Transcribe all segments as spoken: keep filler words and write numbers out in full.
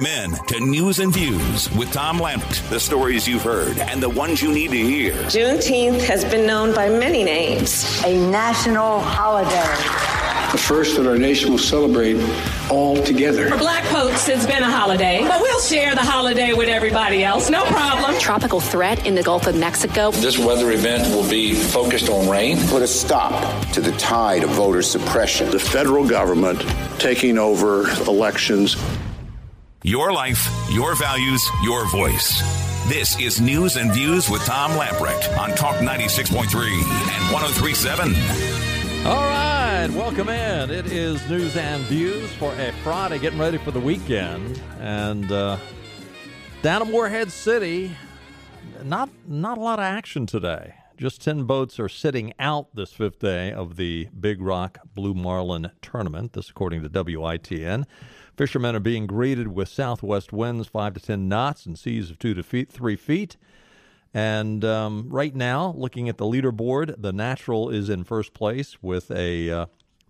Welcome in to News and Views with Tom Lambert. The stories you've heard and the ones you need to hear. Juneteenth has been known by many names. A national holiday. The first that our nation will celebrate all together. For black folks, it's been a holiday, but we'll share the holiday with everybody else. No problem. Tropical threat in the Gulf of Mexico. This weather event will be focused on rain. Put a stop to the tide of voter suppression. The federal government taking over elections. Your life, your values, your voice. This is News and Views with Tom Lamprecht on Talk ninety-six point three and one oh three point seven. All right, welcome in. It is News and Views for a Friday, getting ready for the weekend. And uh, down in Moorhead City, not, not a lot of action today. Just ten boats are sitting out this fifth day of the Big Rock Blue Marlin Tournament. This according to W I T N. Fishermen are being greeted with southwest winds five to ten knots and seas of two to three feet. And um, right now, looking at the leaderboard, the Natural is in first place with a uh,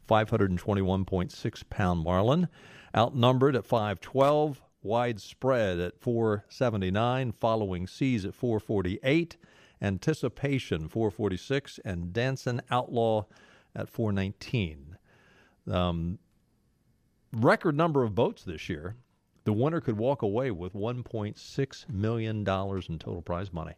five twenty-one point six pound marlin, outnumbered at five twelve, widespread at four seventy-nine, following seas at four forty-eight, anticipation four forty-six, and Danson Outlaw at four nineteen. Um... Record number of boats this year. The winner could walk away with one point six million dollars in total prize money.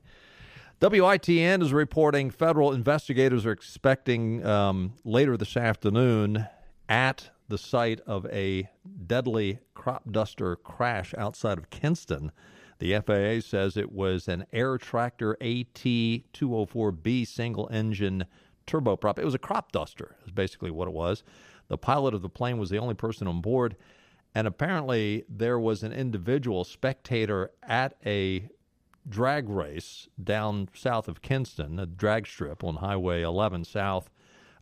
W I T N is reporting federal investigators are expecting um, later this afternoon at the site of a deadly crop duster crash outside of Kinston. The F A A says it was an air tractor A T two oh four B single-engine turboprop. It was a crop duster is basically what it was. The pilot of the plane was the only person on board, and apparently there was an individual spectator at a drag race down south of Kinston, a drag strip on Highway eleven South.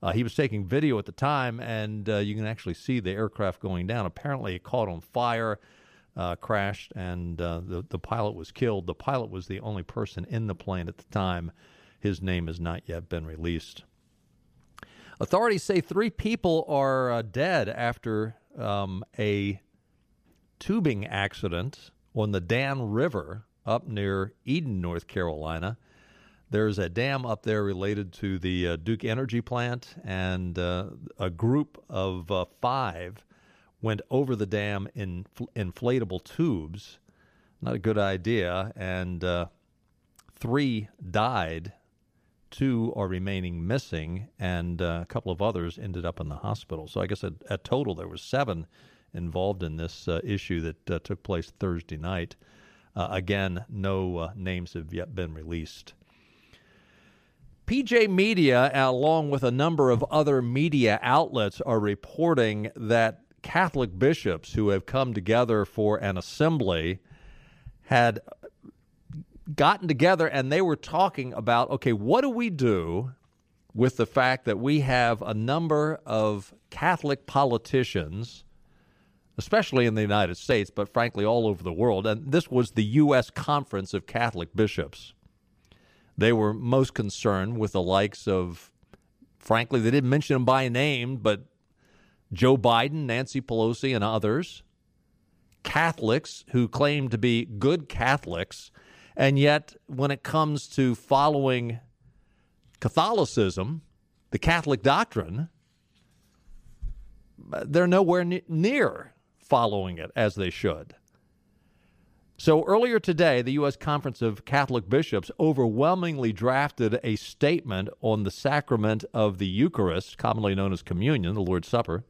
Uh, he was taking video at the time, and uh, you can actually see the aircraft going down. Apparently it caught on fire, uh, crashed, and uh, the, the pilot was killed. The pilot was the only person in the plane at the time. His name has not yet been released. Authorities say three people are uh, dead after um, a tubing accident on the Dan River up near Eden, North Carolina. There's a dam up there related to the uh, Duke Energy plant, and uh, a group of uh, five went over the dam in fl- inflatable tubes. Not a good idea, and uh, three died. Two are remaining missing, and uh, a couple of others ended up in the hospital. So I guess at, at total there were seven involved in this uh, issue that uh, took place Thursday night. Uh, again, no uh, names have yet been released. P J Media, along with a number of other media outlets, are reporting that Catholic bishops who have come together for an assembly had gotten together, and they were talking about, okay, what do we do with the fact that we have a number of Catholic politicians, especially in the United States, but frankly all over the world, and this was the U S Conference of Catholic Bishops. They were most concerned with the likes of, frankly, they didn't mention them by name, but Joe Biden, Nancy Pelosi, and others, Catholics who claim to be good Catholics. And yet, when it comes to following Catholicism, the Catholic doctrine, they're nowhere ne- near following it as they should. So earlier today, the U S Conference of Catholic Bishops overwhelmingly drafted a statement on the sacrament of the Eucharist, commonly known as communion, the Lord's Supper,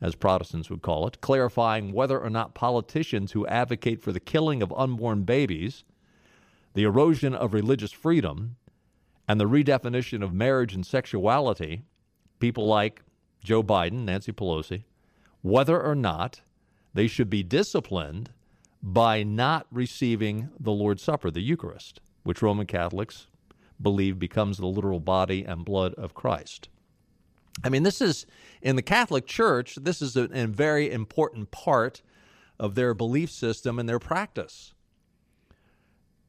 as Protestants would call it, clarifying whether or not politicians who advocate for the killing of unborn babies, the erosion of religious freedom, and the redefinition of marriage and sexuality, people like Joe Biden, Nancy Pelosi, whether or not they should be disciplined by not receiving the Lord's Supper, the Eucharist, which Roman Catholics believe becomes the literal body and blood of Christ. I mean, this is, in the Catholic Church, this is a, a very important part of their belief system and their practice.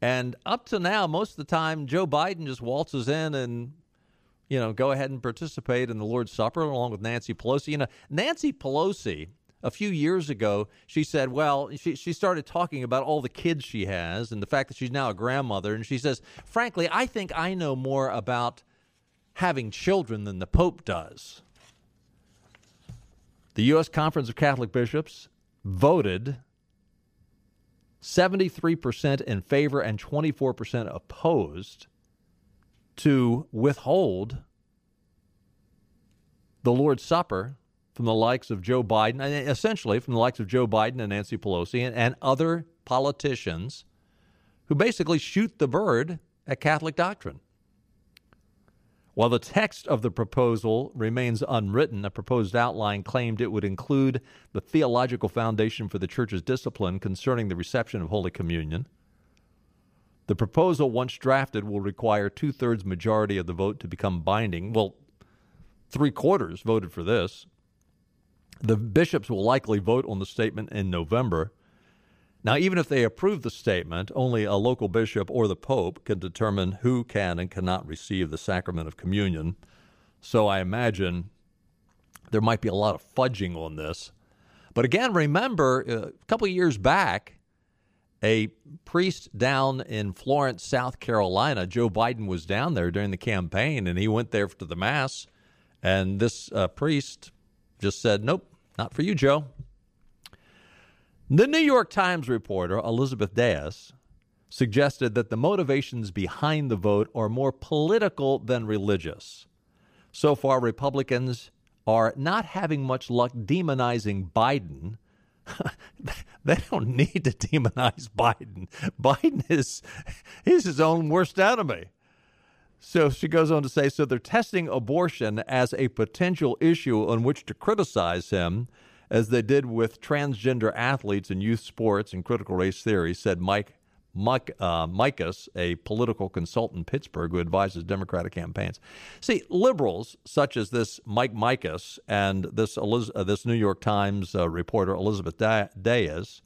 And up to now, most of the time, Joe Biden just waltzes in and, you know, go ahead and participate in the Lord's Supper along with Nancy Pelosi. You know, Nancy Pelosi a few years ago, she said, well, she, she started talking about all the kids she has and the fact that she's now a grandmother. And she says, frankly, I think I know more about having children than the Pope does. The U S. Conference of Catholic Bishops voted seventy-three percent in favor and twenty-four percent opposed to withhold the Lord's Supper from the likes of Joe Biden, and essentially from the likes of Joe Biden and Nancy Pelosi and, and other politicians who basically shoot the bird at Catholic doctrine. While the text of the proposal remains unwritten, a proposed outline claimed it would include the theological foundation for the Church's discipline concerning the reception of Holy Communion. The proposal, once drafted, will require two-thirds majority of the vote to become binding. Well, three-quarters voted for this. The bishops will likely vote on the statement in November. Now, even if they approve the statement, only a local bishop or the Pope can determine who can and cannot receive the sacrament of communion. So I imagine there might be a lot of fudging on this. But again, remember, a couple of years back, a priest down in Florence, South Carolina, Joe Biden was down there during the campaign, and he went there to the Mass, and this uh, priest just said, nope, not for you, Joe. The New York Times reporter, Elizabeth Dias, suggested that the motivations behind the vote are more political than religious. So far, Republicans are not having much luck demonizing Biden. They don't need to demonize Biden. Biden is he's his own worst enemy. So she goes on to say, so they're testing abortion as a potential issue on which to criticize him, as they did with transgender athletes in youth sports and critical race theory, said Mike, Mike uh, Mikus, a political consultant in Pittsburgh who advises Democratic campaigns. See, liberals such as this Mike Mikus and this Eliz- uh, this New York Times uh, reporter Elizabeth Dias,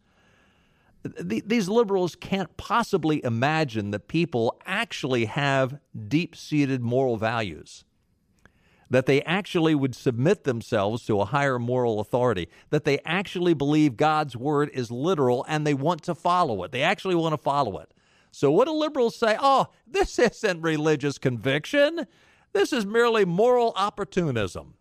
th- these liberals can't possibly imagine that people actually have deep-seated moral values, that they actually would submit themselves to a higher moral authority, that they actually believe God's word is literal and they want to follow it. They actually want to follow it. So what do liberals say? Oh, this isn't religious conviction. This is merely moral opportunism.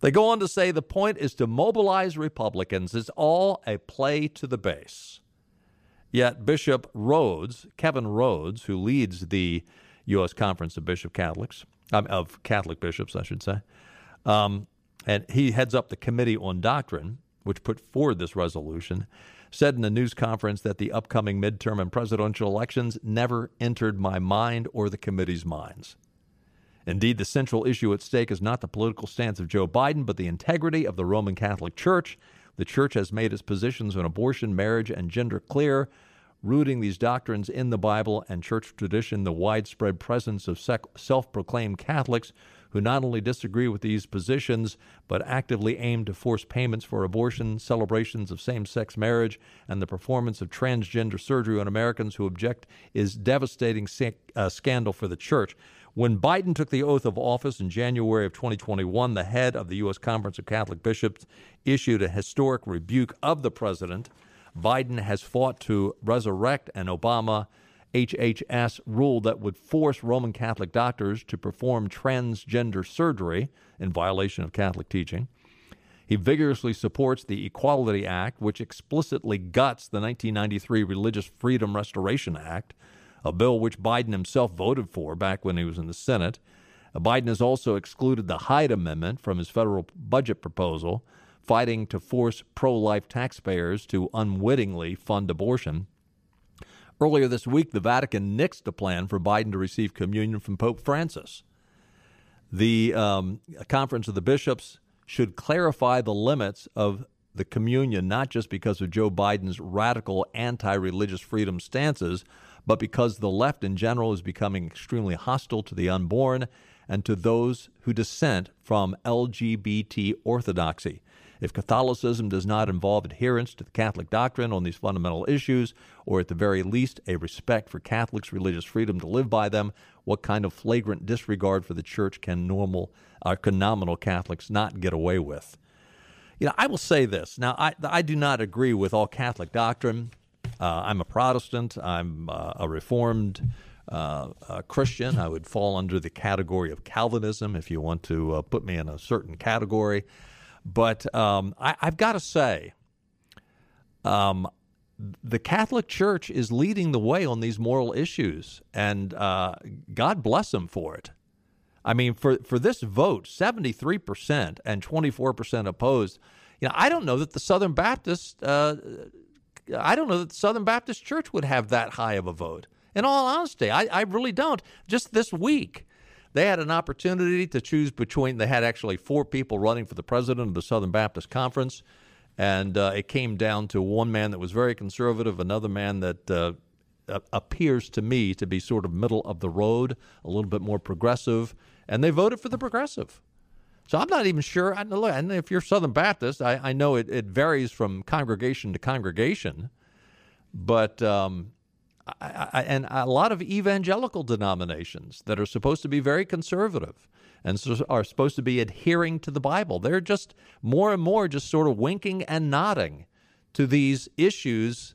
They go on to say the point is to mobilize Republicans. It's all a play to the base. Yet Bishop Rhodes, Kevin Rhodes, who leads the U S. Conference of Bishop Catholics, Um, of Catholic bishops, I should say. Um, and he heads up the Committee on Doctrine, which put forward this resolution, said in a news conference that the upcoming midterm and presidential elections never entered my mind or the committee's minds. Indeed, the central issue at stake is not the political stance of Joe Biden, but the integrity of the Roman Catholic Church. The Church has made its positions on abortion, marriage, and gender clear, rooting these doctrines in the Bible and church tradition, the widespread presence of sec- self-proclaimed Catholics who not only disagree with these positions, but actively aim to force payments for abortion, celebrations of same-sex marriage, and the performance of transgender surgery on Americans who object is devastating sc- uh, scandal for the church. When Biden took the oath of office in January of twenty twenty-one, the head of the U S. Conference of Catholic Bishops issued a historic rebuke of the president. Biden has fought to resurrect an Obama H H S rule that would force Roman Catholic doctors to perform transgender surgery in violation of Catholic teaching. He vigorously supports the Equality Act, which explicitly guts the nineteen ninety-three Religious Freedom Restoration Act, a bill which Biden himself voted for back when he was in the Senate. Biden has also excluded the Hyde Amendment from his federal budget proposal, fighting to force pro-life taxpayers to unwittingly fund abortion. Earlier this week, the Vatican nixed a plan for Biden to receive communion from Pope Francis. The um, Conference of the Bishops should clarify the limits of the communion, not just because of Joe Biden's radical anti-religious freedom stances, but because the left in general is becoming extremely hostile to the unborn and to those who dissent from L G B T orthodoxy. If Catholicism does not involve adherence to the Catholic doctrine on these fundamental issues, or at the very least a respect for Catholics' religious freedom to live by them, what kind of flagrant disregard for the Church can normal, uh, can nominal Catholics not get away with? You know, I will say this. Now, I, I do not agree with all Catholic doctrine. Uh, I'm a Protestant. I'm uh, a Reformed uh, a Christian. I would fall under the category of Calvinism if you want to uh, put me in a certain category. But um, I, I've got to say, um, the Catholic Church is leading the way on these moral issues, and uh, God bless them for it. I mean, for, for this vote, seventy-three percent and twenty-four percent opposed. You know, I don't know that the Southern Baptist, uh, I don't know that the Southern Baptist Church would have that high of a vote. In all honesty, I, I really don't. Just this week, they had an opportunity to choose between. They had actually four people running for the president of the Southern Baptist Conference, and uh, it came down to one man that was very conservative, another man that uh, appears to me to be sort of middle of the road, a little bit more progressive. And they voted for the progressive. So I'm not even sure. I know, and if you're Southern Baptist, I, I know it, it varies from congregation to congregation. But um, I, I, and a lot of evangelical denominations that are supposed to be very conservative and so are supposed to be adhering to the Bible, they're just more and more just sort of winking and nodding to these issues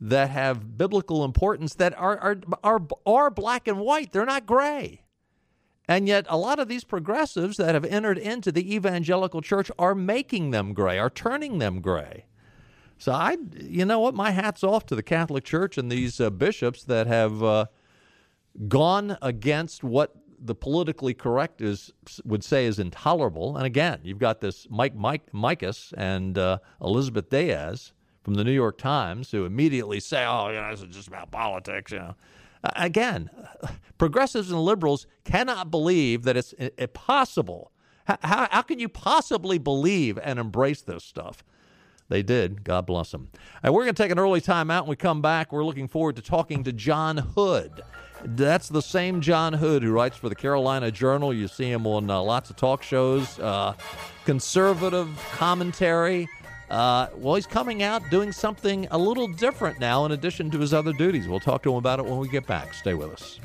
that have biblical importance that are are are, are black and white. They're not gray. And yet a lot of these progressives that have entered into the evangelical church are making them gray, are turning them gray. So I, you know what, my hat's off to the Catholic Church and these uh, bishops that have uh, gone against what the politically correct is would say is intolerable. And again, you've got this Mike Mikus and uh, Elizabeth Dias from the New York Times who immediately say, oh, you know, this is just about politics, you know. Again, progressives and liberals cannot believe that it's possible. How, how, how can you possibly believe and embrace this stuff? They did. God bless them. And we're going to take an early time out. When we come back, we're looking forward to talking to John Hood. That's the same John Hood who writes for the Carolina Journal. You see him on uh, lots of talk shows, uh, conservative commentary. Uh, well, he's coming out doing something a little different now in addition to his other duties. We'll talk to him about it when we get back. Stay with us.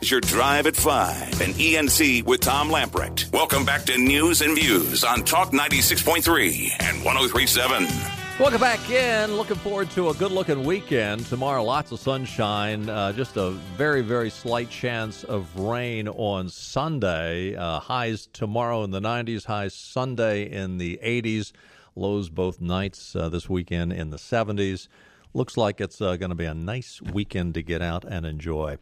It's your Drive at five and E N C with Tom Lamprecht. Welcome back to News and Views on Talk ninety-six point three and one oh three point seven. Welcome back in. Looking forward to a good-looking weekend. Tomorrow, lots of sunshine. Uh, just a very, very slight chance of rain on Sunday. Uh, highs tomorrow in the nineties, highs Sunday in the eighties, lows both nights uh, this weekend in the seventies. Looks like it's uh, going to be a nice weekend to get out and enjoy.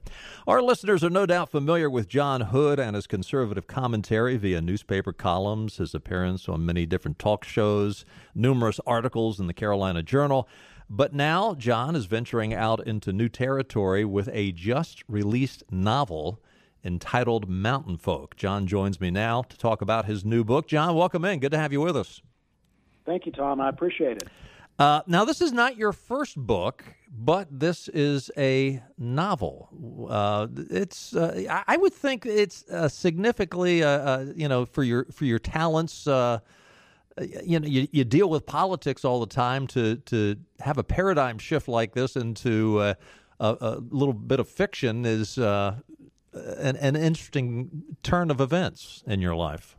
Our listeners are no doubt familiar with John Hood and his conservative commentary via newspaper columns, his appearance on many different talk shows, numerous articles in the Carolina Journal. But now John is venturing out into new territory with a just-released novel entitled Mountain Folk. John joins me now to talk about his new book. John, welcome in. Good to have you with us. Thank you, Tom. I appreciate it. Uh, now, this is not your first book, but this is a novel. Uh, it's uh, I would think it's uh, significantly, uh, uh, you know, for your for your talents. Uh, you know, you, you deal with politics all the time. To to have a paradigm shift like this into uh, a, a little bit of fiction is uh, an, an interesting turn of events in your life.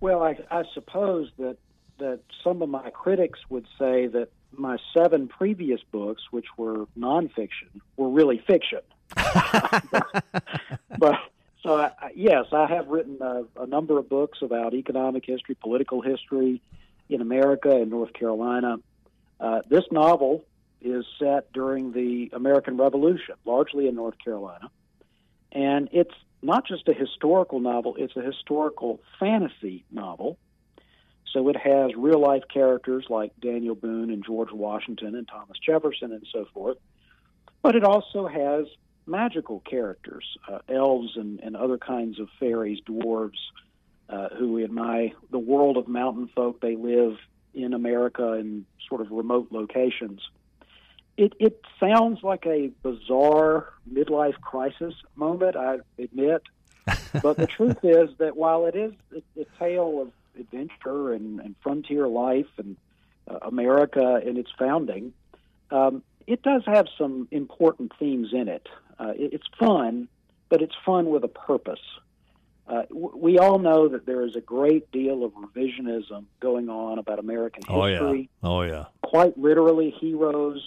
Well, I, I suppose that. that some of my critics would say that my seven previous books, which were nonfiction, were really fiction. But so, I, yes, I have written a, a number of books about economic history, political history in America and North Carolina. Uh, this novel is set during the American Revolution, largely in North Carolina. And it's not just a historical novel, it's a historical fantasy novel. So it has real-life characters like Daniel Boone and George Washington and Thomas Jefferson and so forth. But it also has magical characters, uh, elves and, and other kinds of fairies, dwarves, uh, who in my the world of mountain folk, they live in America in sort of remote locations. It, it sounds like a bizarre midlife crisis moment, I admit. But the truth is that while it is a, a tale of adventure and, and frontier life and uh, America and its founding, um, it does have some important themes in it. Uh, it it's fun, but it's fun with a purpose. Uh, we all know that there is a great deal of revisionism going on about American history. Oh, yeah. Oh, yeah. Quite literally, heroes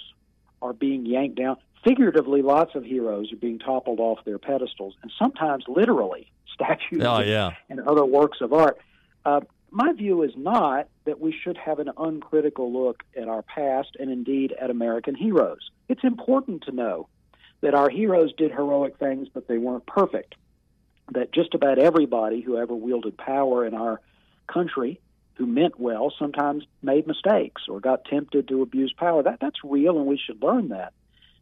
are being yanked down. Figuratively, lots of heroes are being toppled off their pedestals, and sometimes literally statues oh, yeah. and other works of art. Uh, my view is not that we should have an uncritical look at our past and, indeed, at American heroes. It's important to know that our heroes did heroic things, but they weren't perfect. That just about everybody who ever wielded power in our country who meant well sometimes made mistakes or got tempted to abuse power. That that's real, and we should learn that.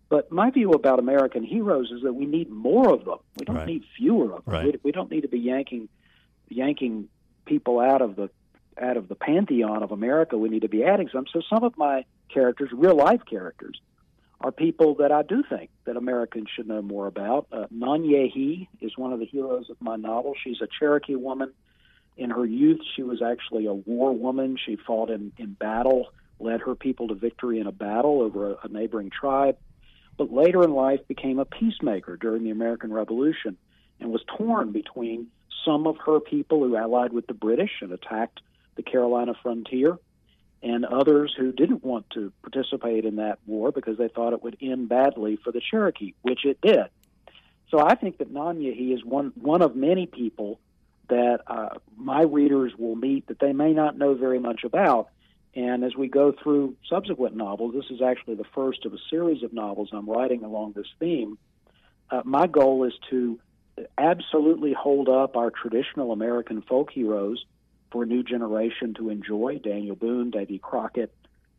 But my view about American heroes is that we need more of them. We don't right. need fewer of them. Right. We, we don't need to be yanking yanking people out of the out of the pantheon of America. We need to be adding some. So some of my characters, real-life characters, are people that I do think that Americans should know more about. Uh, Nanyehi is one of the heroes of my novel. She's a Cherokee woman. In her youth, she was actually a war woman. She fought in, in battle, led her people to victory in a battle over a, a neighboring tribe, but later in life became a peacemaker during the American Revolution and was torn between some of her people who allied with the British and attacked the Carolina frontier, and others who didn't want to participate in that war because they thought it would end badly for the Cherokee, which it did. So I think that Nanyehi is one one of many people that uh, my readers will meet that they may not know very much about. And as we go through subsequent novels, this is actually the first of a series of novels I'm writing along this theme. Uh, my goal is to absolutely hold up our traditional American folk heroes for a new generation to enjoy, Daniel Boone, Davy Crockett,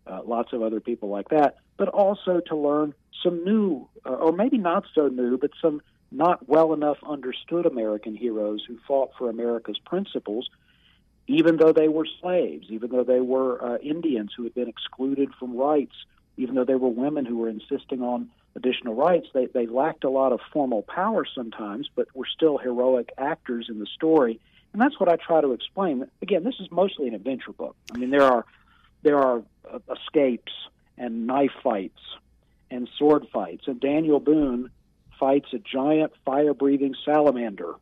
uh, lots of other people like that, but also to learn some new, uh, or maybe not so new, but some not well enough understood American heroes who fought for America's principles, even though they were slaves, even though they were uh, Indians who had been excluded from rights, even though they were women who were insisting on additional rights. They, they lacked a lot of formal power sometimes, but were still heroic actors in the story. And that's what I try to explain. Again, this is mostly an adventure book. I mean, there are there are uh, escapes and knife fights and sword fights. And Daniel Boone fights a giant fire-breathing salamander,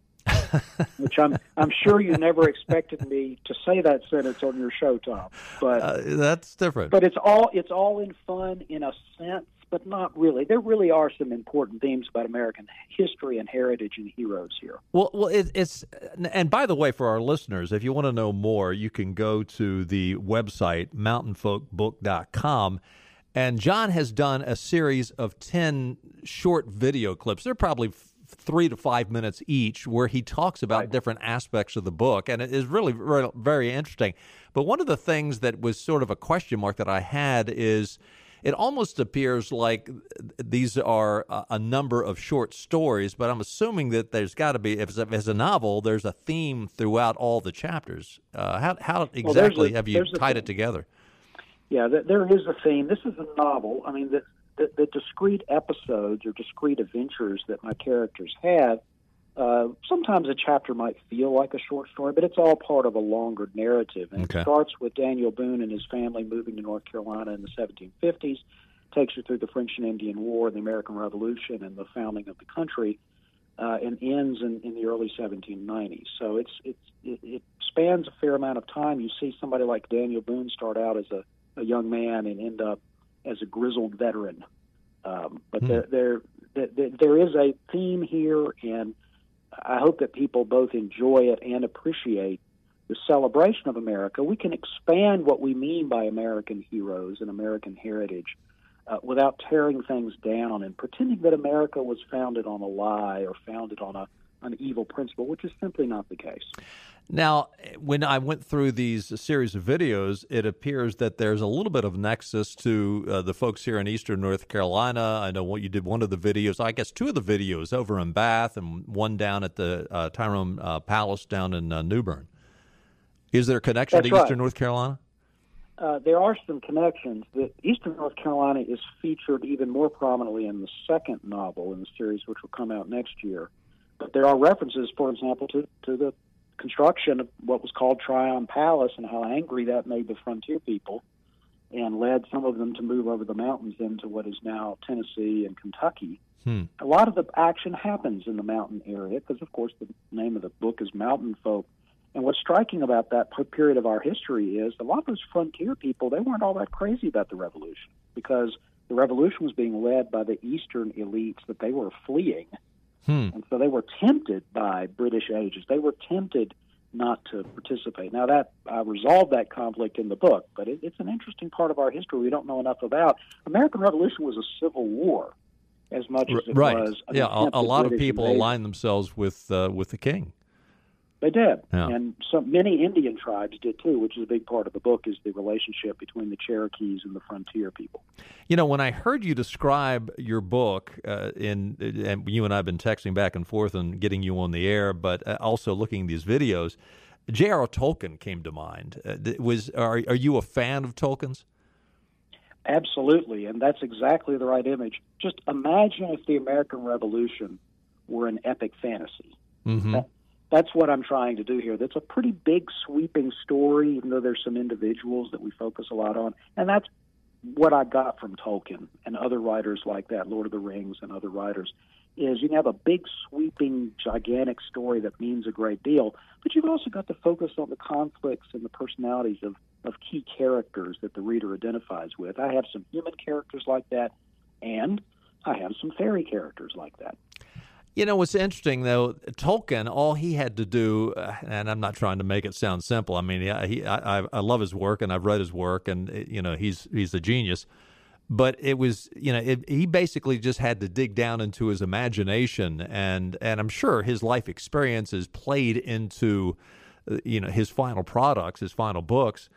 which I'm I'm sure you never expected me to say that sentence on your show, Tom. But uh, that's different. But it's all it's all in fun, in a sense, but not really. There really are some important themes about American history and heritage and heroes here. Well, well, it, it's and by the way, for our listeners, if you want to know more, you can go to the website mountain folk book dot com, and John has done a series of ten short video clips. They're probably three to five minutes each, where he talks about right. different aspects of the book, and it is really very, very interesting. But one of the things that was sort of a question mark that I had is, it almost appears like these are a number of short stories, but I'm assuming that there's got to be, if it's a, as a novel, there's a theme throughout all the chapters. Uh, how, how exactly well, a, have you tied it together? Yeah, there is a theme. This is a novel. I mean, the, the, the discrete episodes or discrete adventures that my characters have, uh, sometimes a chapter might feel like a short story, but it's all part of a longer narrative. And okay. It starts with Daniel Boone and his family moving to North Carolina in the seventeen fifties, takes you through the French and Indian War, the American Revolution, and the founding of the country, uh, and ends in, in the early seventeen nineties. So it's it's it, it spans a fair amount of time. You see somebody like Daniel Boone start out as a, a young man and end up as a grizzled veteran. Um, but mm. there, there, there there is a theme here, and I hope that people both enjoy it and appreciate the celebration of America. We can expand what we mean by American heroes and American heritage uh, without tearing things down and pretending that America was founded on a lie or founded on a an evil principle, which is simply not the case. Now, when I went through these series of videos, it appears that there's a little bit of nexus to uh, the folks here in eastern North Carolina. I know what you did one of the videos, I guess two of the videos over in Bath and one down at the uh, Tyrone uh, Palace down in uh, New Bern. Is there a connection That's to right. eastern North Carolina? Uh, there are some connections. The eastern North Carolina is featured even more prominently in the second novel in the series, which will come out next year. But there are references, for example, to, to the construction of what was called Tryon Palace and how angry that made the frontier people and led had some of them to move over the mountains into what is now Tennessee and Kentucky. Hmm. A lot of the action happens in the mountain area because, of course, the name of the book is Mountain Folk. And what's striking about that period of our history is a lot of those frontier people, they weren't all that crazy about the revolution because the revolution was being led by the Eastern elites that they were fleeing. Hmm. And so they were tempted by British agents. They were tempted not to participate. Now, that I resolved that conflict in the book, but it, it's an interesting part of our history we don't know enough about. American Revolution was a civil war as much as it right. was. Yeah, a, a lot British of people invaded. aligned themselves with uh, with the king. They did, yeah. and so many Indian tribes did too, which is a big part of the book, is the relationship between the Cherokees and the frontier people. You know, when I heard you describe your book, uh, in, and you and I have been texting back and forth and getting you on the air, but also looking at these videos, J R R Tolkien came to mind. Uh, was are, are you a fan of Tolkien's? Absolutely, and that's exactly the right image. Just imagine if the American Revolution were an epic fantasy. Mm-hmm. That, That's what I'm trying to do here. That's a pretty big, sweeping story, even though there's some individuals that we focus a lot on. And that's what I got from Tolkien and other writers like that, Lord of the Rings and other writers, is you can have a big, sweeping, gigantic story that means a great deal, but you've also got to focus on the conflicts and the personalities of, of key characters that the reader identifies with. I have some human characters like that, and I have some fairy characters like that. You know, what's interesting, though, Tolkien, all he had to do, uh, and I'm not trying to make it sound simple. I mean, he, he, I, I love his work, and I've read his work, and, you know, he's he's a genius. But it was, you know, it, he basically just had to dig down into his imagination, and, and I'm sure his life experiences played into, uh, you know, his final products, his final books.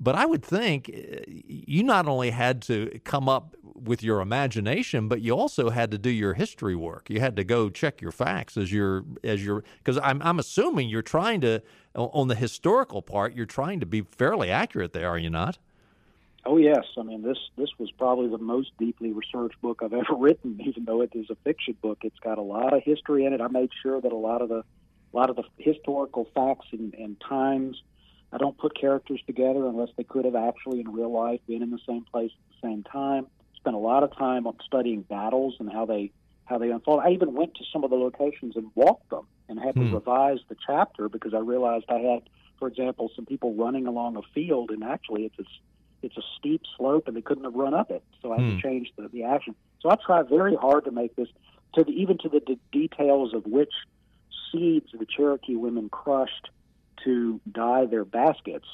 But I would think you not only had to come up with your imagination, but you also had to do your history work. You had to go check your facts as you're as you're because I'm I'm assuming you're trying to, on the historical part, you're trying to be fairly accurate there, are you not? Oh yes, I mean this this was probably the most deeply researched book I've ever written, even though it is a fiction book. It's got a lot of history in it. I made sure that a lot of the a lot of the historical facts and, and times. I don't put characters together unless they could have actually in real life been in the same place at the same time. Spent a lot of time studying battles and how they how they unfold. I even went to some of the locations and walked them and had hmm. to revise the chapter because I realized I had, for example, some people running along a field and actually it's a, it's a steep slope and they couldn't have run up it. So I had hmm. to change the, the action. So I try very hard to make this, to the, even to the d- details of which seeds the Cherokee women crushed to dye their baskets,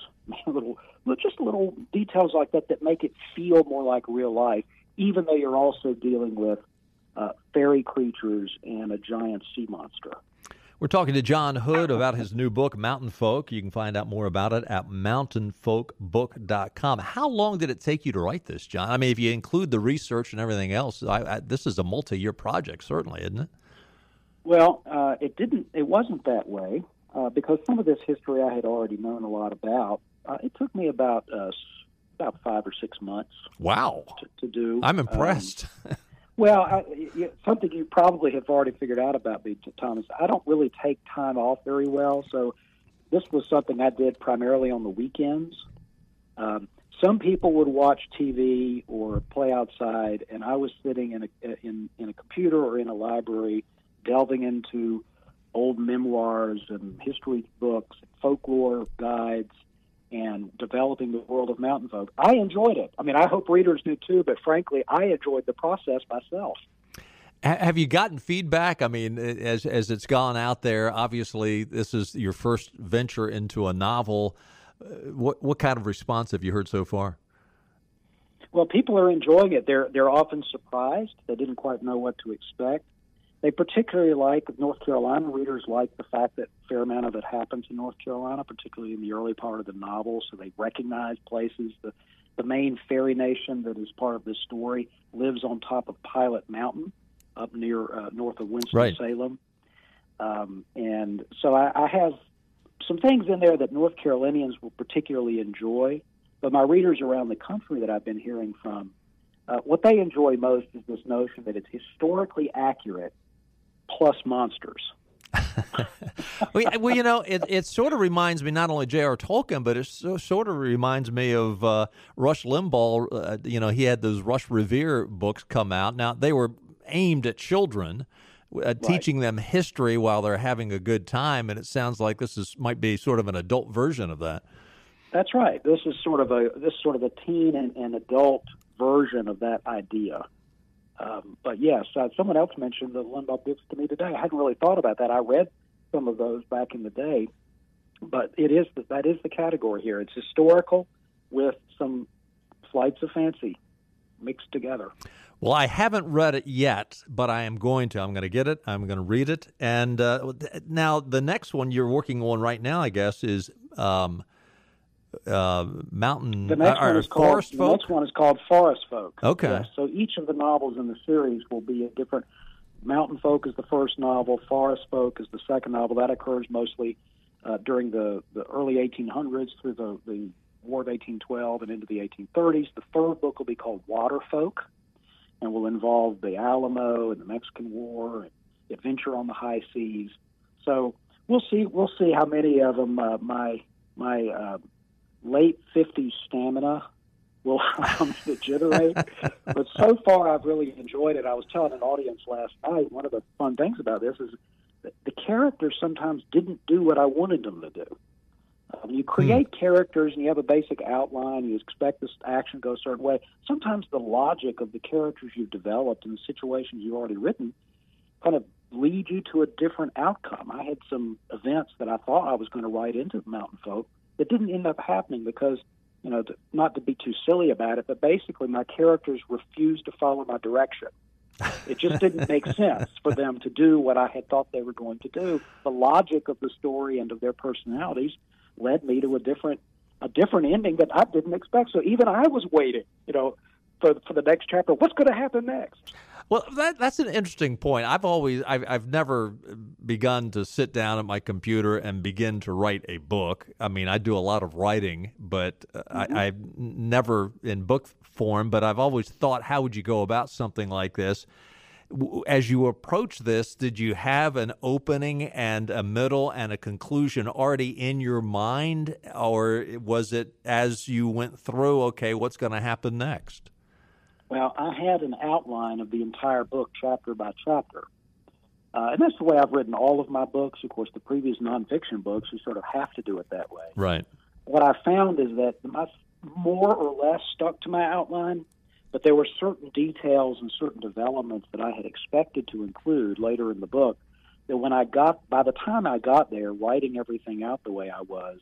little, just little details like that that make it feel more like real life, even though you're also dealing with uh, fairy creatures and a giant sea monster. We're talking to John Hood about his new book, Mountain Folk. You can find out more about it at mountain folk book dot com. How long did it take you to write this, John? I mean, if you include the research and everything else, I, I, this is a multi-year project, certainly, isn't it? Well, uh, it didn't. It wasn't that way. Uh, because some of this history I had already known a lot about. Uh, it took me about uh, about five or six months. Wow. To, to do. I'm impressed. Um, well, I, you, something you probably have already figured out about me, Thomas, I don't really take time off very well, so this was something I did primarily on the weekends. Um, some people would watch T V or play outside, and I was sitting in a, in, in a computer or in a library delving into old memoirs and history books, folklore guides, and developing the world of Mountain Folk. I enjoyed it. I mean, I hope readers do too, but frankly, I enjoyed the process myself. Have you gotten feedback? I mean, as as it's gone out there, obviously this is your first venture into a novel. What what kind of response have you heard so far? Well, people are enjoying it. They're they're often surprised. They didn't quite know what to expect. They particularly like, North Carolina readers like the fact that a fair amount of it happens in North Carolina, particularly in the early part of the novel, so they recognize places. The, the main fairy nation that is part of this story lives on top of Pilot Mountain up near uh, north of Winston-Salem. Right. Um, and so I, I have some things in there that North Carolinians will particularly enjoy, but my readers around the country that I've been hearing from, uh, what they enjoy most is this notion that it's historically accurate plus monsters. well, well, you know, it, it sort of reminds me not only J R. Tolkien, but it so, sort of reminds me of uh, Rush Limbaugh. Uh, you know, he had those Rush Revere books come out. Now, they were aimed at children, uh, right. teaching them history while they're having a good time, and it sounds like this is might be sort of an adult version of that. That's right. This is sort of a this sort of a teen and, and adult version of that idea. Um, but yes, uh, someone else mentioned the Limbaugh books to me today. I hadn't really thought about that. I read some of those back in the day, but it is the, that is the category here. It's historical with some flights of fancy mixed together. Well, I haven't read it yet, but I am going to. I'm going to get it. I'm going to read it. And uh, now the next one you're working on right now, I guess, is um, uh, Mountain the next uh, one is called, Forest Folk? The next one is called Forest Folk. Okay. Yes, so each of the novels in the series will be a different. Mountain Folk is the first novel. Forest Folk is the second novel. That occurs mostly uh, during the, the early eighteen hundreds through the, the War of eighteen twelve and into the eighteen thirties. The third book will be called Water Folk, and will involve the Alamo and the Mexican War and adventure on the high seas. So we'll see. We'll see how many of them uh, my my uh, late fifties stamina will allow me to generate. But so far, I've really enjoyed it. I was telling an audience last night, one of the fun things about this is that the characters sometimes didn't do what I wanted them to do. Um, you create hmm. characters and you have a basic outline. You expect this action to go a certain way. Sometimes the logic of the characters you've developed and the situations you've already written kind of lead you to a different outcome. I had some events that I thought I was going to write into Mountain Folk that didn't end up happening because, you know, not to be too silly about it, but basically my characters refused to follow my direction. It just didn't make sense for them to do what I had thought they were going to do. The logic of the story and of their personalities led me to a different a different ending that I didn't expect. So even I was waiting, you know, for for the next chapter. What's going to happen next? Well, that, that's an interesting point. I've always, I've, I've never begun to sit down at my computer and begin to write a book. I mean, I do a lot of writing, but uh, mm-hmm. I, I've never in book form, but I've always thought, how would you go about something like this? As you approach this, did you have an opening and a middle and a conclusion already in your mind? Or was it as you went through, okay, what's going to happen next? Well, I had an outline of the entire book, chapter by chapter. Uh, and that's the way I've written all of my books. Of course, the previous nonfiction books, you sort of have to do it that way. Right. What I found is that I more or less stuck to my outline, but there were certain details and certain developments that I had expected to include later in the book that when I got, by the time I got there, writing everything out the way I was,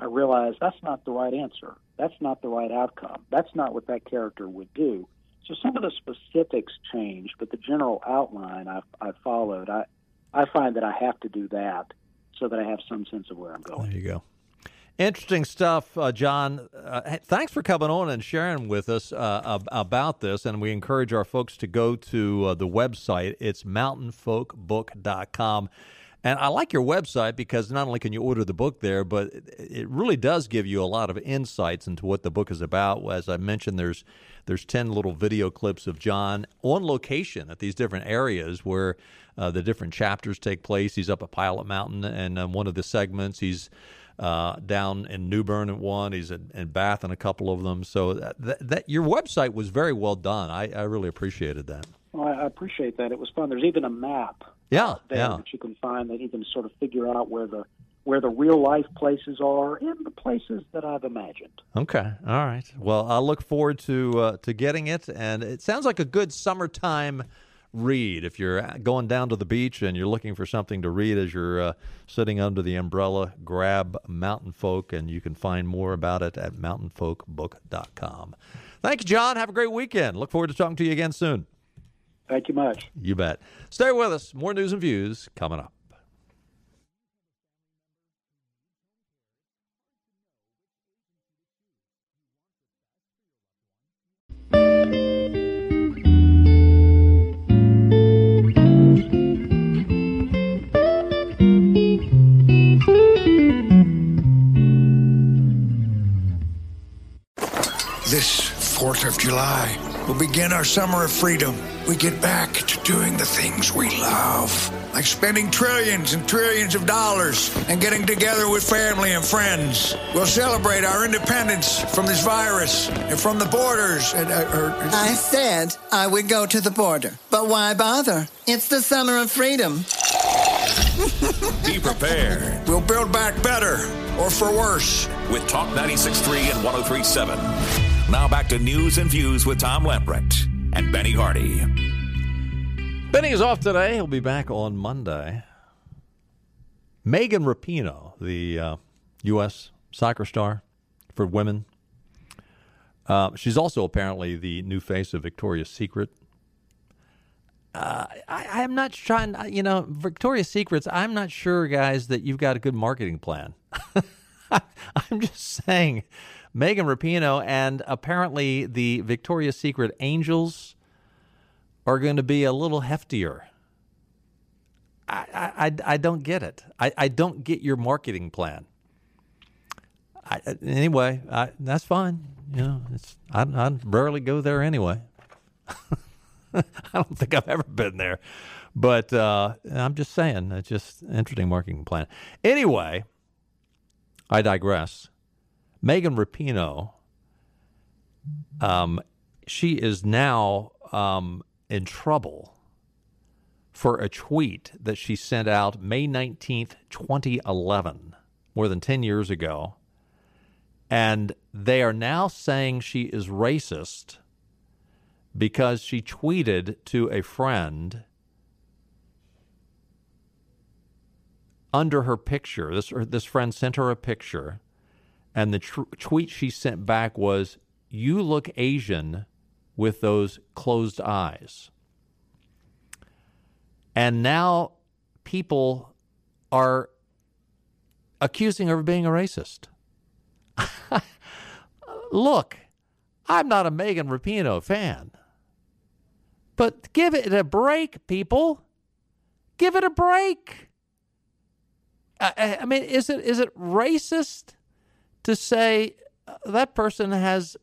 I realized that's not the right answer. That's not the right outcome. That's not what that character would do. So some of the specifics change, but the general outline I, I followed, I, I find that I have to do that so that I have some sense of where I'm going. There you go. Interesting stuff, uh, John. Uh, thanks for coming on and sharing with us uh, about this, and we encourage our folks to go to uh, the website. It's mountain folk book dot com. And I like your website because not only can you order the book there, but it really does give you a lot of insights into what the book is about. As I mentioned, there's there's ten little video clips of John on location at these different areas where uh, the different chapters take place. He's up at Pilot Mountain and um, one of the segments. He's uh, down in New Bern at one. He's in, in Bath in a couple of them. So that, that your website was very well done. I, I really appreciated that. Well, I appreciate that. It was fun. There's even a map. Yeah, there yeah. that you can find that you can sort of figure out where the where the real life places are and the places that I've imagined. Okay, all right. Well, I look forward to uh, to getting it, and it sounds like a good summertime read. If you're going down to the beach and you're looking for something to read as you're uh, sitting under the umbrella, grab Mountain Folk, and you can find more about it at mountain folk book dot com. Thank you, John. Have a great weekend. Look forward to talking to you again soon. Thank you much. You bet. Stay with us. More news and views coming up. This Fourth of July, We'll begin our summer of freedom. We get back to doing the things we love, like spending trillions and trillions of dollars and getting together with family and friends. We'll celebrate our independence from this virus and from the borders. And, uh, or, or... I said I would go to the border, but why bother? It's the summer of freedom. Be prepared. We'll build back better, or for worse. With Talk ninety-six point three and one oh three point seven. Now back to News and Views with Tom Lamprecht and Benny Hardy. Benny's off today. He'll be back on Monday. Megan Rapinoe, the uh, U S soccer star for women. Uh, she's also apparently the new face of Victoria's Secret. Uh, I, I'm not trying, you know, Victoria's Secrets, I'm not sure, guys, that you've got a good marketing plan. I'm just saying, Megan Rapinoe and apparently the Victoria's Secret Angels are going to be a little heftier. I I, I don't get it. I, I don't get your marketing plan. I, anyway, I, that's fine. You know, it's I, I rarely go there anyway. I don't think I've ever been there. But uh, I'm just saying, it's just an interesting marketing plan. Anyway, I digress. Megan Rapinoe, um, she is now um, in trouble for a tweet that she sent out May nineteenth, twenty eleven, more than ten years ago. And they are now saying she is racist because she tweeted to a friend under her picture. This this friend sent her a picture, and the tr- tweet she sent back was, "You look Asian with those closed eyes." And now people are accusing her of being a racist. Look, I'm not a Megan Rapinoe fan, but give it a break, people. Give it a break. I, I mean, is it is it racist to say that person has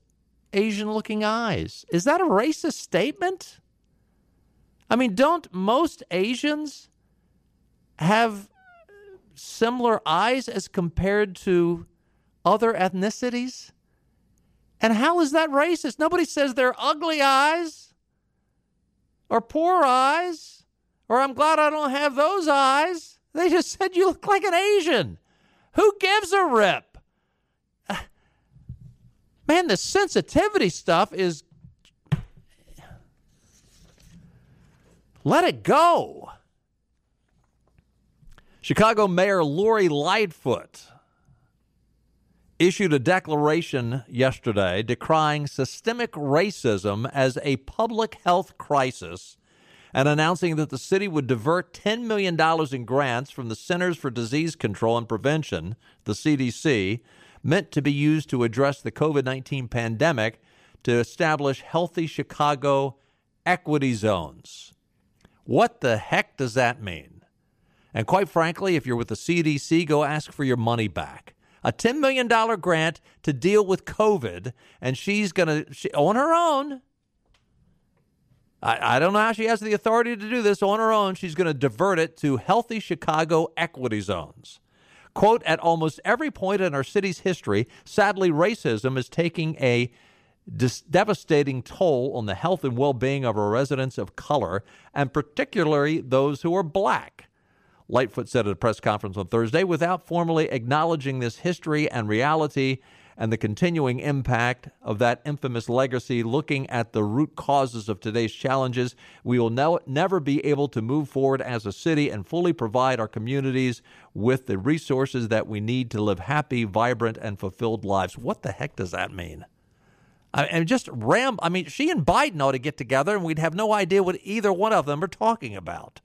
Asian-looking eyes? Is that a racist statement? I mean, don't most Asians have similar eyes as compared to other ethnicities? And how is that racist? Nobody says they're ugly eyes or poor eyes or I'm glad I don't have those eyes. They just said you look like an Asian. Who gives a rip? Man, the sensitivity stuff is... Let it go. Chicago Mayor Lori Lightfoot issued a declaration yesterday decrying systemic racism as a public health crisis and announcing that the city would divert ten million dollars in grants from the Centers for Disease Control and Prevention, the C D C, meant to be used to address the COVID nineteen pandemic to establish healthy Chicago equity zones. What the heck does that mean? And quite frankly, if you're with the C D C, go ask for your money back. A ten million dollars grant to deal with COVID, and she's going to, she, on her own, I, I don't know how she has the authority to do this, on her own, she's going to divert it to healthy Chicago equity zones. Quote, at almost every point in our city's history, sadly, racism is taking a Dis- devastating toll on the health and well-being of our residents of color, and particularly those who are black, Lightfoot said at a press conference on Thursday, without formally acknowledging this history and reality and the continuing impact of that infamous legacy, looking at the root causes of today's challenges, we will no- never be able to move forward as a city and fully provide our communities with the resources that we need to live happy, vibrant, and fulfilled lives. What the heck does that mean? And just ram. I mean, she and Biden ought to get together, and we'd have no idea what either one of them are talking about.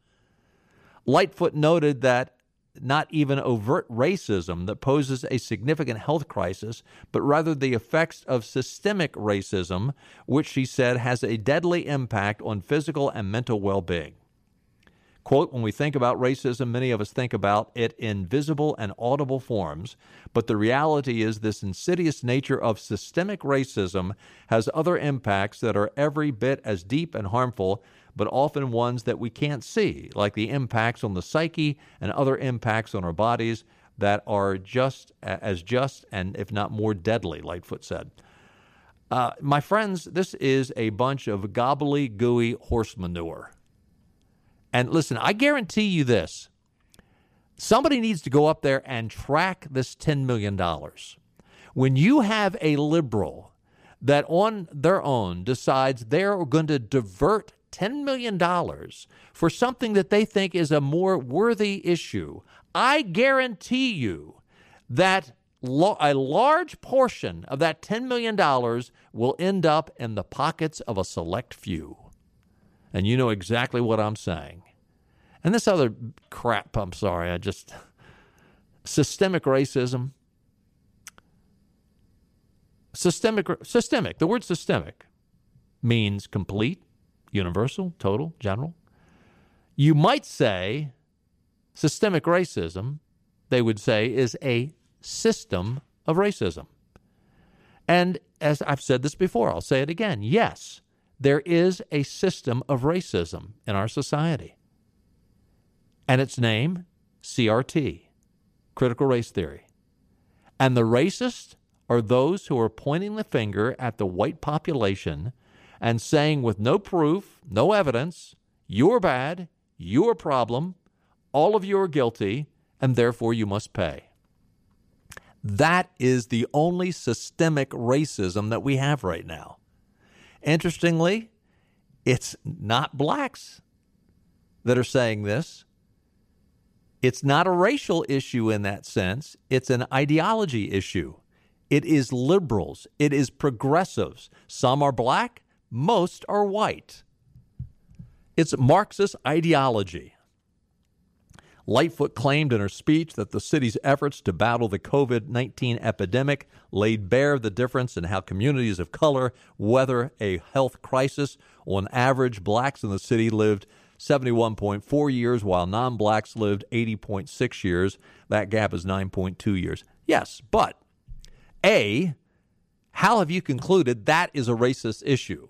Lightfoot noted that not even overt racism that poses a significant health crisis, but rather the effects of systemic racism, which she said has a deadly impact on physical and mental well-being. Quote, when we think about racism, many of us think about it in visible and audible forms, but the reality is this insidious nature of systemic racism has other impacts that are every bit as deep and harmful, but often ones that we can't see, like the impacts on the psyche and other impacts on our bodies that are just as just and if not more deadly, Lightfoot said. Uh, my friends, this is a bunch of gobbly-gooey horse manure. And listen, I guarantee you this. Somebody needs to go up there and track this ten million dollars. When you have a liberal that on their own decides they're going to divert ten million dollars for something that they think is a more worthy issue, I guarantee you that lo- a large portion of that ten million dollars will end up in the pockets of a select few. And you know exactly what I'm saying. And this other crap, I'm sorry, I just, systemic racism, systemic, systemic, the word systemic means complete, universal, total, general. You might say systemic racism, they would say, is a system of racism. And as I've said this before, I'll say it again, yes, there is a system of racism in our society. And its name, C R T, critical race theory. And the racists are those who are pointing the finger at the white population and saying with no proof, no evidence, you're bad, you're a problem, all of you are guilty, and therefore you must pay. That is the only systemic racism that we have right now. Interestingly, it's not blacks that are saying this. It's not a racial issue in that sense. It's an ideology issue. It is liberals. It is progressives. Some are black. Most are white. It's Marxist ideology. Lightfoot claimed in her speech that the city's efforts to battle the covid nineteen epidemic laid bare the difference in how communities of color weather a health crisis. On average, blacks in the city lived seventy-one point four years, while non-blacks lived eighty point six years. That gap is nine point two years. Yes, but A, how have you concluded that is a racist issue?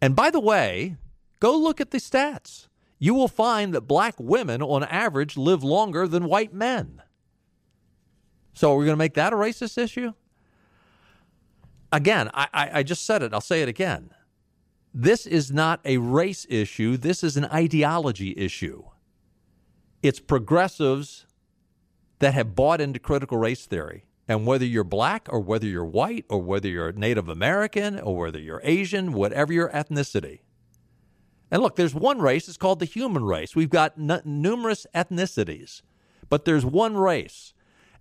And by the way, go look at the stats. You will find that black women, on average, live longer than white men. So are we going to make that a racist issue? Again, I, I, I just said it. I'll say it again. This is not a race issue. This is an ideology issue. It's progressives that have bought into critical race theory. And whether you're black or whether you're white or whether you're Native American or whether you're Asian, whatever your ethnicity. And look, there's one race. It's called the human race. We've got n- numerous ethnicities, but there's one race.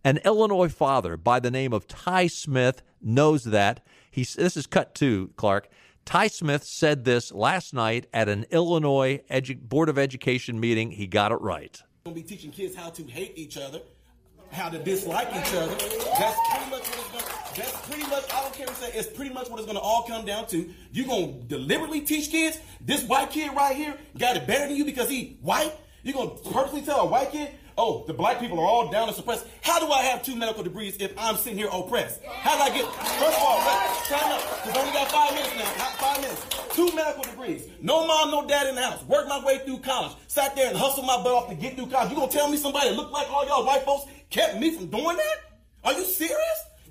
An Illinois father by the name of Ty Smith knows that. He, this is cut to, Clark. Ty Smith said this last night at an Illinois edu- Board of Education meeting. He got it right. We're going to be teaching kids how to hate each other, how to dislike each other. That's pretty much what it's going to, that's pretty much, I don't care what I'm saying, it's pretty much what it's going to all come down to. You're going to deliberately teach kids, this white kid right here got it better than you because he white? You're going to purposely tell a white kid, oh, the black people are all down and suppressed. How do I have two medical degrees if I'm sitting here oppressed? How do I get, first of all, right, time up, because I only got five minutes now, not five minutes. Two medical degrees, no mom, no dad in the house, worked my way through college, sat there and hustled my butt off to get through college. You going to tell me somebody that looked like all y'all white folks kept me from doing that? Are you serious?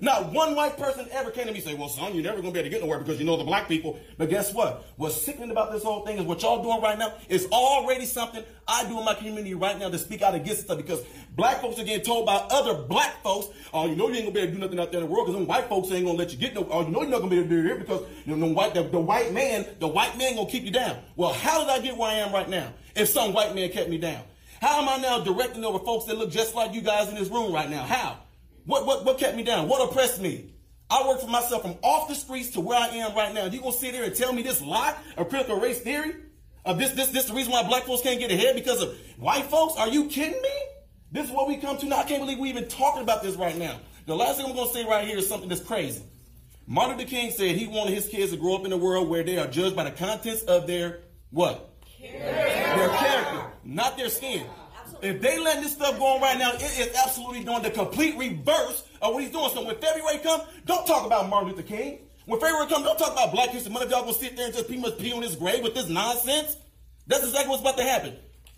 Not one white person ever came to me and said, well, son, you're never going to be able to get nowhere because you know the black people. But guess what? What's sickening about this whole thing is what y'all doing right now is already something I do in my community right now to speak out against stuff because black folks are getting told by other black folks, oh, you know you ain't going to be able to do nothing out there in the world because them white folks ain't going to let you get no, oh, you know you're not going to be able to do it because you know, the, white, the, the white man, the white man going to keep you down. Well, how did I get where I am right now if some white man kept me down? How am I now directing over folks that look just like you guys in this room right now? How? What what what kept me down? What oppressed me? I work for myself from off the streets to where I am right now. You gonna sit there and tell me this lie of critical race theory? Of this this this the reason why black folks can't get ahead because of white folks? Are you kidding me? This is what we come to now. I can't believe we're even talking about this right now. The last thing I'm gonna say right here is something that's crazy. Martin Luther King said he wanted his kids to grow up in a world where they are judged by the contents of their what? Character. Their character. not their skin. Absolutely. If they letting this stuff go on right now, it is absolutely doing the complete reverse of what he's doing. So when February comes, don't talk about Martin Luther King. When February comes, don't talk about Black History Month. Y'all gonna sit there and just people pee on his grave with this nonsense? That's exactly what's about to happen.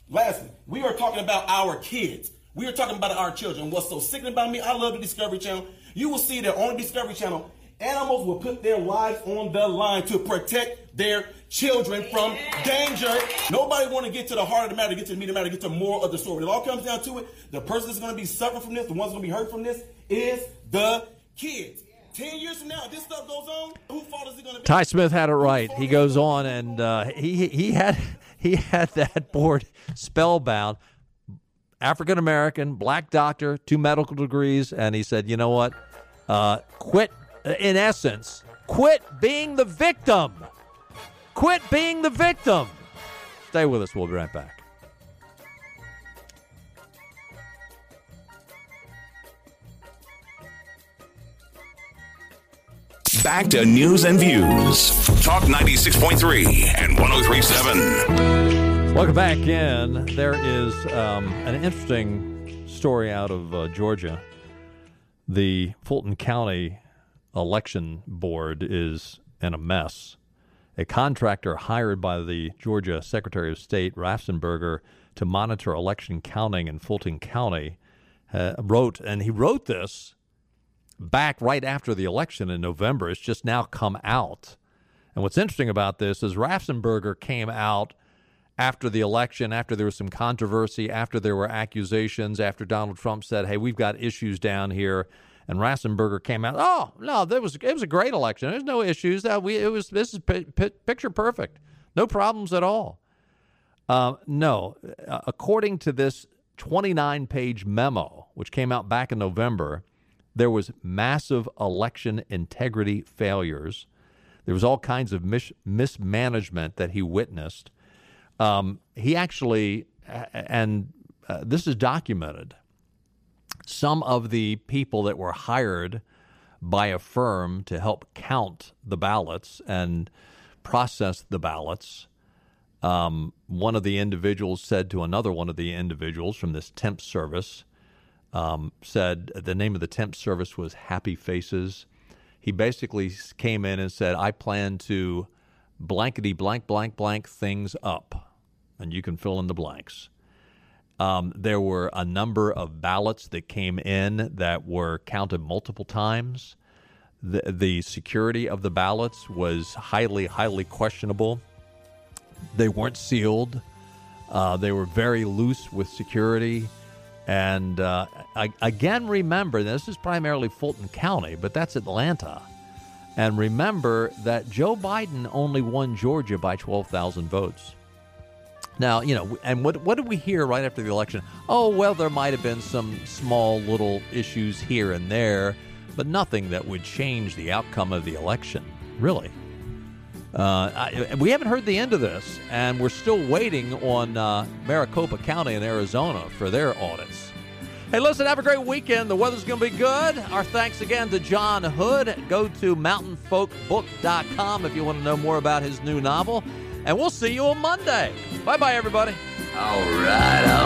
Lastly, we are talking about our kids. We are talking about our children. What's so sickening about me, I love the Discovery Channel. You will see that on the Discovery Channel, animals will put their lives on the line to protect their children from yeah. danger. Nobody want to get to the heart of the matter, get to the meat of the matter, get to the moral of the story. It all comes down to it. The person that's going to be suffering from this, the one's going to be hurt from this, is the kids. Ten years from now, if this stuff goes on, who fault is it going to be? Ty Smith had it right. He goes on, and uh, he he had he had that board spellbound. African American, black doctor, two medical degrees, and he said, "You know what? Uh, quit. In essence, quit being the victim. Quit being the victim." Stay with us. We'll be right back. Back to News and Views. Talk ninety-six point three and one oh three point seven. Welcome back in. There is um, an interesting story out of uh, Georgia. The Fulton County Election Board is in a mess. A contractor hired by the Georgia Secretary of State, Raffensperger, to monitor election counting in Fulton County uh, wrote, and he wrote this back right after the election in November. It's just now come out. And what's interesting about this is Raffensperger came out after the election, after there was some controversy, after there were accusations, after Donald Trump said, hey, we've got issues down here. And Raffensperger came out, oh, no, there was, it was a great election. There's no issues. That we, it was, this is p- p- picture perfect. No problems at all. Uh, no, according to this twenty-nine page memo, which came out back in November, there was massive election integrity failures. There was all kinds of mis- mismanagement that he witnessed. Um, he actually, and uh, this is documented, some of the people that were hired by a firm to help count the ballots and process the ballots, um, one of the individuals said to another one of the individuals from this temp service, Um, said the name of the temp service was Happy Faces. He basically came in and said, I plan to blankety blank, blank, blank things up. And you can fill in the blanks. Um, there were a number of ballots that came in that were counted multiple times. The, the security of the ballots was highly, highly questionable. They weren't sealed. Uh, they were very loose with security. And uh, I, again, remember, this is primarily Fulton County, but that's Atlanta. And remember that Joe Biden only won Georgia by twelve thousand votes. Now, you know, and what, what did we hear right after the election? Oh, well, there might have been some small little issues here and there, but nothing that would change the outcome of the election, really. Uh, I, we haven't heard the end of this, and we're still waiting on uh, Maricopa County in Arizona for their audits. Hey, listen, have a great weekend. The weather's going to be good. Our thanks again to John Hood. Go to mountain folk book dot com if you want to know more about his new novel. And we'll see you on Monday. Bye-bye, everybody. All right.